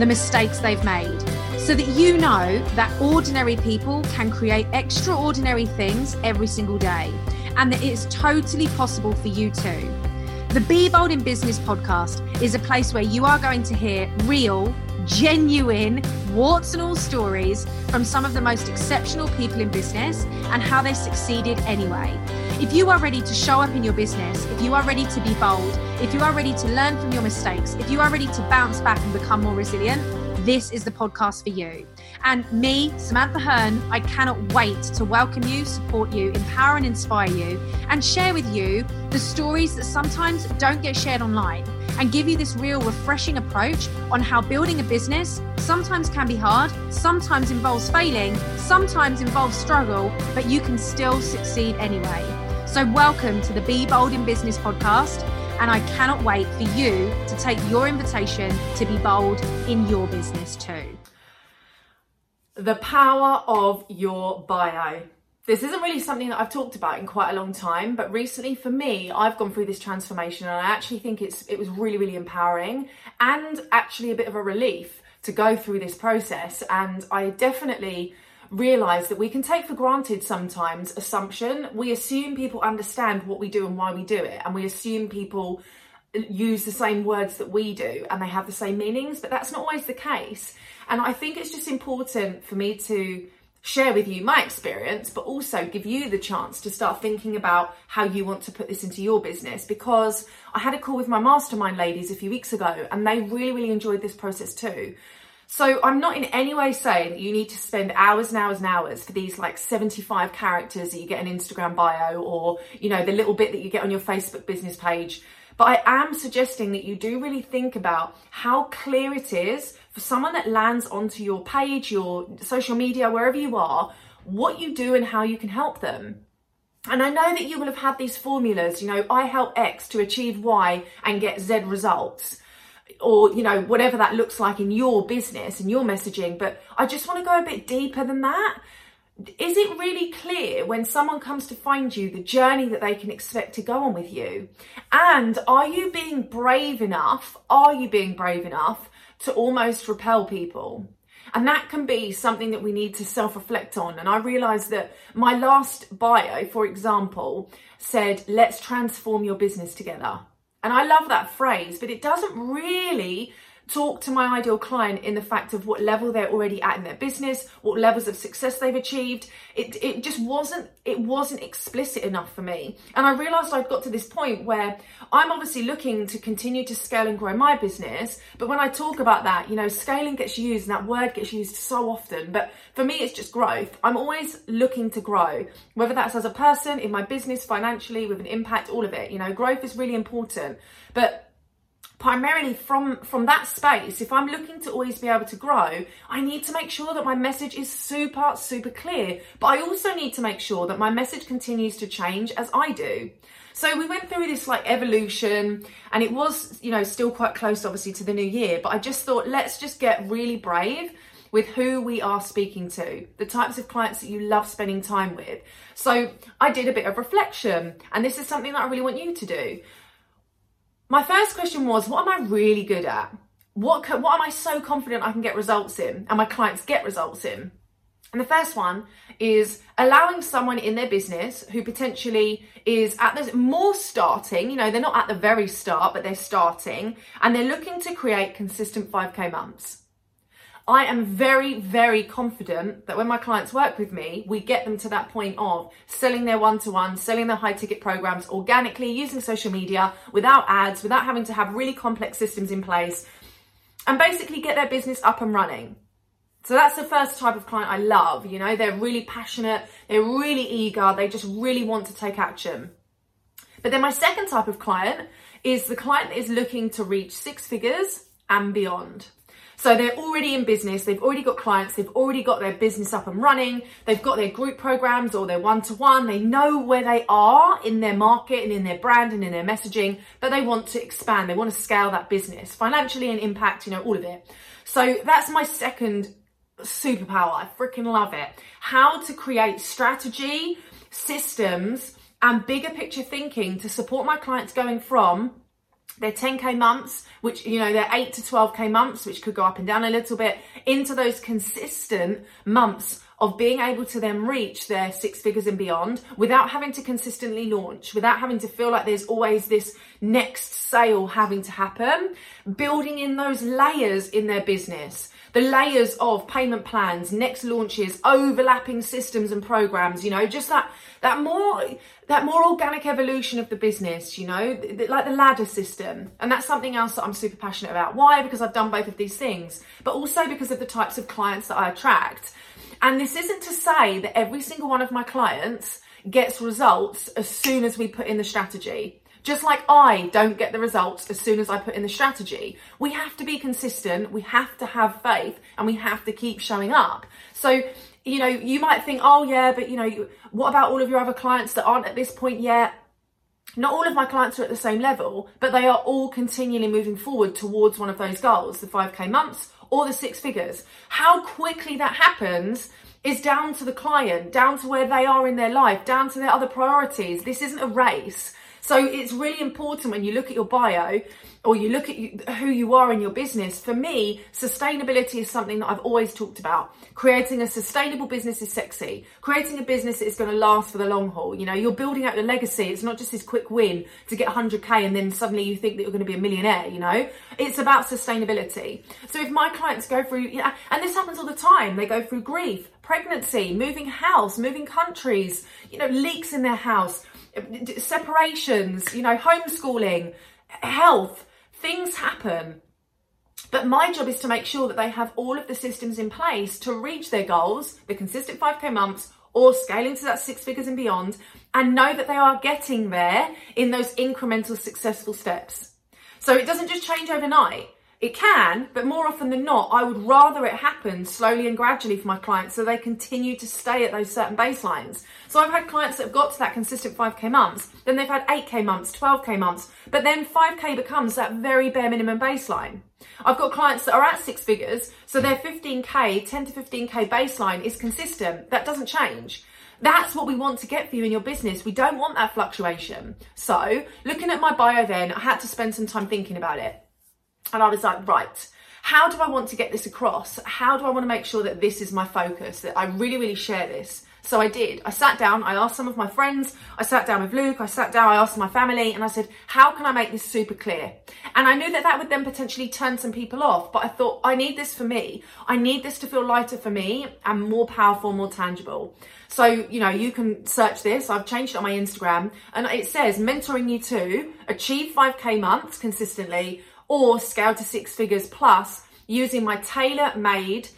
the mistakes they've made, so that you know that ordinary people can create extraordinary things every single day, and that it's totally possible for you too. The Be Bold in Business podcast is a place where you are going to hear real, genuine, warts and all stories from some of the most exceptional people in business and how they succeeded anyway. If you are ready to show up in your business, if you are ready to be bold, if you are ready to learn from your mistakes, if you are ready to bounce back and become more resilient, this is the podcast for you. And me, Samantha Hearn, I cannot wait to welcome you, support you, empower and inspire you, and share with you the stories that sometimes don't get shared online, and give you this real refreshing approach on how building a business sometimes can be hard, sometimes involves failing, sometimes involves struggle, but you can still succeed anyway. So welcome to the Be Bold in Business podcast, and I cannot wait for you to take your invitation to be bold in your business too. The power of your bio. This isn't really something that I've talked about in quite a long time, but recently for me, I've gone through this transformation and I actually think it was really, really empowering and actually a bit of a relief to go through this process. And I definitely realised that we can take for granted sometimes assumption. We assume people understand what we do and why we do it. And we assume people use the same words that we do and they have the same meanings, but that's not always the case. And I think it's just important for me to share with you my experience, but also give you the chance to start thinking about how you want to put this into your business, because I had a call with my mastermind ladies a few weeks ago and they really, really enjoyed this process too. So I'm not in any way saying that you need to spend hours and hours and hours for these like 75 characters that you get an Instagram bio or, you know, the little bit that you get on your Facebook business page. But I am suggesting that you do really think about how clear it is for someone that lands onto your page, your social media, wherever you are, what you do and how you can help them. And I know that you will have had these formulas, you know, I help X to achieve Y and get Z results, or, you know, whatever that looks like in your business and your messaging. But I just want to go a bit deeper than that. Is it really clear when someone comes to find you the journey that they can expect to go on with you? And are you being brave enough? To almost repel people? And that can be something that we need to self-reflect on. And I realised that my last bio, for example, said, let's transform your business together. And I love that phrase, but it doesn't really talk to my ideal client in the fact of what level they're already at in their business, what levels of success they've achieved. It just wasn't explicit enough for me. And I realized I'd got to this point where I'm obviously looking to continue to scale and grow my business. But when I talk about that, you know, scaling gets used and that word gets used so often. But for me, it's just growth. I'm always looking to grow, whether that's as a person, in my business, financially, with an impact, all of it. You know, growth is really important. But primarily from that space, if I'm looking to always be able to grow, I need to make sure that my message is super, super clear. But I also need to make sure that my message continues to change as I do. So we went through this like evolution, and it was, you know, still quite close, obviously, to the new year. But I just thought, let's just get really brave with who we are speaking to, the types of clients that you love spending time with. So I did a bit of reflection, and this is something that I really want you to do. My first question was, what am I really good at? What am I so confident I can get results in and my clients get results in? And the first one is allowing someone in their business who potentially is at this more starting, you know, they're not at the very start, but they're starting and they're looking to create consistent 5K months. I am very, very confident that when my clients work with me, we get them to that point of selling their one-to-one, selling their high-ticket programs organically, using social media, without ads, without having to have really complex systems in place, and basically get their business up and running. So that's the first type of client I love. You know, they're really passionate, they're really eager, they just really want to take action. But then my second type of client is the client that is looking to reach six figures and beyond. So they're already in business, they've already got clients, they've already got their business up and running, they've got their group programs or their one-to-one, they know where they are in their market and in their brand and in their messaging, but they want to expand, they want to scale that business financially and impact, you know, all of it. So that's my second superpower, I freaking love it. How to create strategy, systems, and bigger picture thinking to support my clients going from their 10K months, which, you know, their 8 to 12K months, which could go up and down a little bit, into those consistent months of being able to then reach their six figures and beyond without having to consistently launch, without having to feel like there's always this next sale having to happen, building in those layers in their business, the layers of payment plans, next launches, overlapping systems and programs, you know, just that more organic evolution of the business, you know, like the ladder system. And that's something else that I'm super passionate about. Why? Because I've done both of these things, but also because of the types of clients that I attract. And this isn't to say that every single one of my clients gets results as soon as we put in the strategy. Just like I don't get the results as soon as I put in the strategy. We have to be consistent, we have to have faith, and we have to keep showing up. So, you know, you might think, oh yeah, but you know, what about all of your other clients that aren't at this point yet? Not all of my clients are at the same level, but they are all continually moving forward towards one of those goals, the 5K months or the six figures. How quickly that happens is down to the client, down to where they are in their life, down to their other priorities. This isn't a race. So it's really important when you look at your bio or you look at who you are in your business. For me, sustainability is something that I've always talked about. Creating a sustainable business is sexy. Creating a business that is going to last for the long haul. You know, you're building out your legacy. It's not just this quick win to get 100K and then suddenly you think that you're going to be a millionaire, you know. It's about sustainability. So if my clients go through, you know, and this happens all the time, they go through grief, pregnancy, moving house, moving countries, you know, leaks in their house, separations, you know, homeschooling, health, things happen. But my job is to make sure that they have all of the systems in place to reach their goals, the consistent 5K months or scaling to that six figures and beyond, and know that they are getting there in those incremental successful steps. So it doesn't just change overnight. It can, but more often than not, I would rather it happen slowly and gradually for my clients so they continue to stay at those certain baselines. So I've had clients that have got to that consistent 5K months, then they've had 8K months, 12K months, but then 5K becomes that very bare minimum baseline. I've got clients that are at six figures, so their 15K, 10 to 15K baseline is consistent. That doesn't change. That's what we want to get for you in your business. We don't want that fluctuation. So looking at my bio then, I had to spend some time thinking about it. And I was like, right, how do I want to get this across? How do I want to make sure that this is my focus, that I really, really share this? So I did. I sat down, I asked some of my friends, I sat down with Luke, I sat down, I asked my family, and I said, how can I make this super clear? And I knew that that would then potentially turn some people off, but I thought, I need this for me. I need this to feel lighter for me and more powerful, more tangible. So, you know, you can search this. I've changed it on my Instagram, and it says, mentoring you to achieve 5K months consistently, or scale to six figures plus using my tailor-made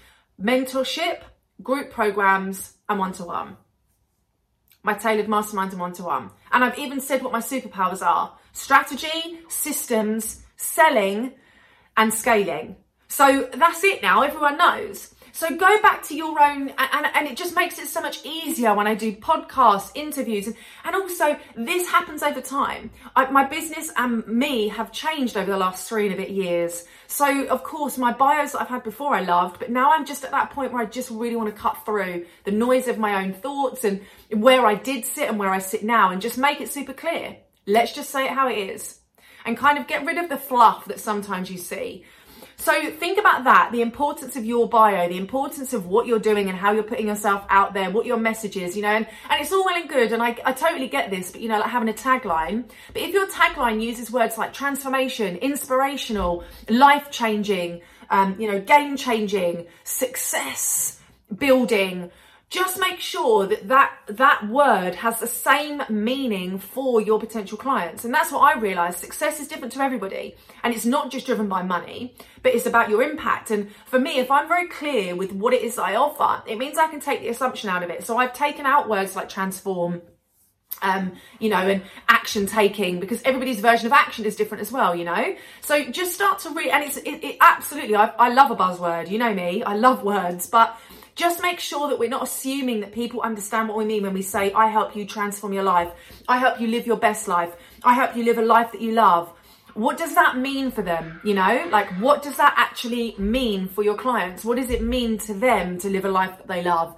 mentorship, group programs, and one-to-one. My tailored mastermind and one-to-one. And I've even said what my superpowers are. Strategy, systems, selling, and scaling. So that's it now, everyone knows. So go back to your own, and it just makes it so much easier when I do podcasts, interviews, and also this happens over time. My business and me have changed over the last 3 and a bit years. So of course my bios that I've had before I loved, but now I'm just at that point where I just really want to cut through the noise of my own thoughts and where I did sit and where I sit now and just make it super clear. Let's just say it how it is and kind of get rid of the fluff that sometimes you see. So think about that, the importance of your bio, the importance of what you're doing and how you're putting yourself out there, what your message is, you know, and it's all well and good. And I totally get this, but, you know, like having a tagline. But if your tagline uses words like transformation, inspirational, life-changing, you know, game-changing, success-building, just make sure that that word has the same meaning for your potential clients. And that's what I realized. Success is different to everybody. And it's not just driven by money, but it's about your impact. And for me, if I'm very clear with what it is I offer, it means I can take the assumption out of it. So I've taken out words like transform, you know, and action taking, because everybody's version of action is different as well, you know. So just start to read, and it absolutely, I love a buzzword, you know me, I love words, but just make sure that we're not assuming that people understand what we mean when we say, I help you transform your life, I help you live your best life, I help you live a life that you love. What does that mean for them? You know, like, what does that actually mean for your clients? What does it mean to them to live a life that they love?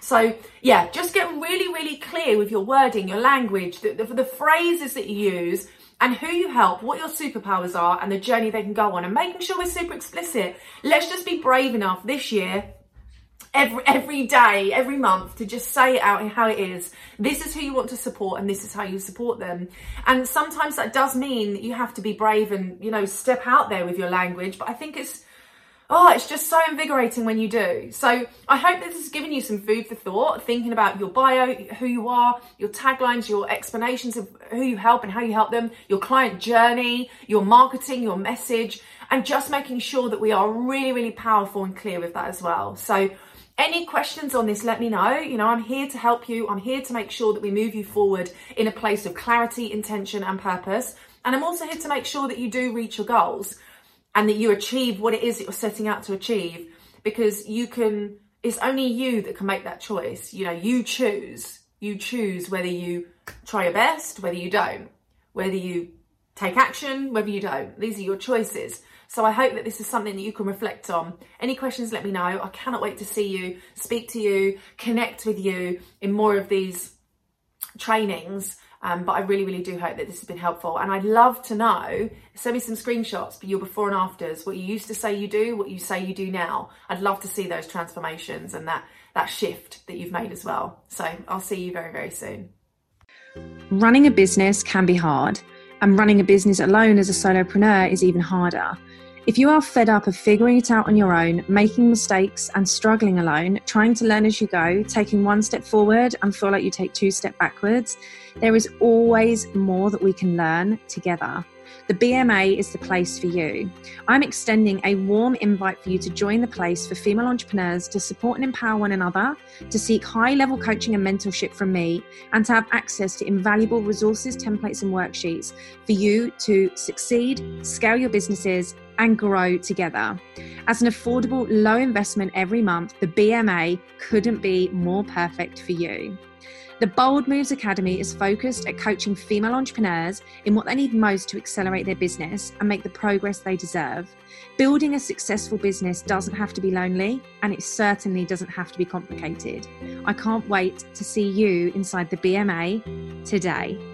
So yeah, just get really, really clear with your wording, your language, the phrases that you use, and who you help, what your superpowers are, and the journey they can go on, and making sure we're super explicit. Let's just be brave enough this year, every day, every month, to just say it out how it is. This is who you want to support, and this is how you support them. And sometimes that does mean that you have to be brave and, you know, step out there with your language. But I think it's just so invigorating when you do. So I hope this has given you some food for thought, thinking about your bio, who you are, your taglines, your explanations of who you help and how you help them, your client journey, your marketing, your message, and just making sure that we are really, really powerful and clear with that as well. So any questions on this, let me know. You know, I'm here to help you. I'm here to make sure that we move you forward in a place of clarity, intention, and purpose. And I'm also here to make sure that you do reach your goals and that you achieve what it is that you're setting out to achieve, because you can, it's only you that can make that choice. You know, you choose whether you try your best, whether you don't, whether you take action, whether you don't. These are your choices. So I hope that this is something that you can reflect on. Any questions, let me know. I cannot wait to see you, speak to you, connect with you in more of these trainings. But I really, really do hope that this has been helpful. And I'd love to know, send me some screenshots, but your before and afters, what you used to say you do, what you say you do now. I'd love to see those transformations and that shift that you've made as well. So I'll see you very, very soon. Running a business can be hard, and running a business alone as a solopreneur is even harder. If you are fed up of figuring it out on your own, making mistakes and struggling alone, trying to learn as you go, taking one step forward and feel like you take two steps backwards, there is always more that we can learn together. The BMA is the place for you. I'm extending a warm invite for you to join the place for female entrepreneurs to support and empower one another, to seek high-level coaching and mentorship from me, and to have access to invaluable resources, templates, and worksheets for you to succeed, scale your businesses, and grow together. As an affordable, low investment every month, the BMA couldn't be more perfect for you. The Bold Moves Academy is focused at coaching female entrepreneurs in what they need most to accelerate their business and make the progress they deserve. Building a successful business doesn't have to be lonely, and it certainly doesn't have to be complicated. I can't wait to see you inside the BMA today.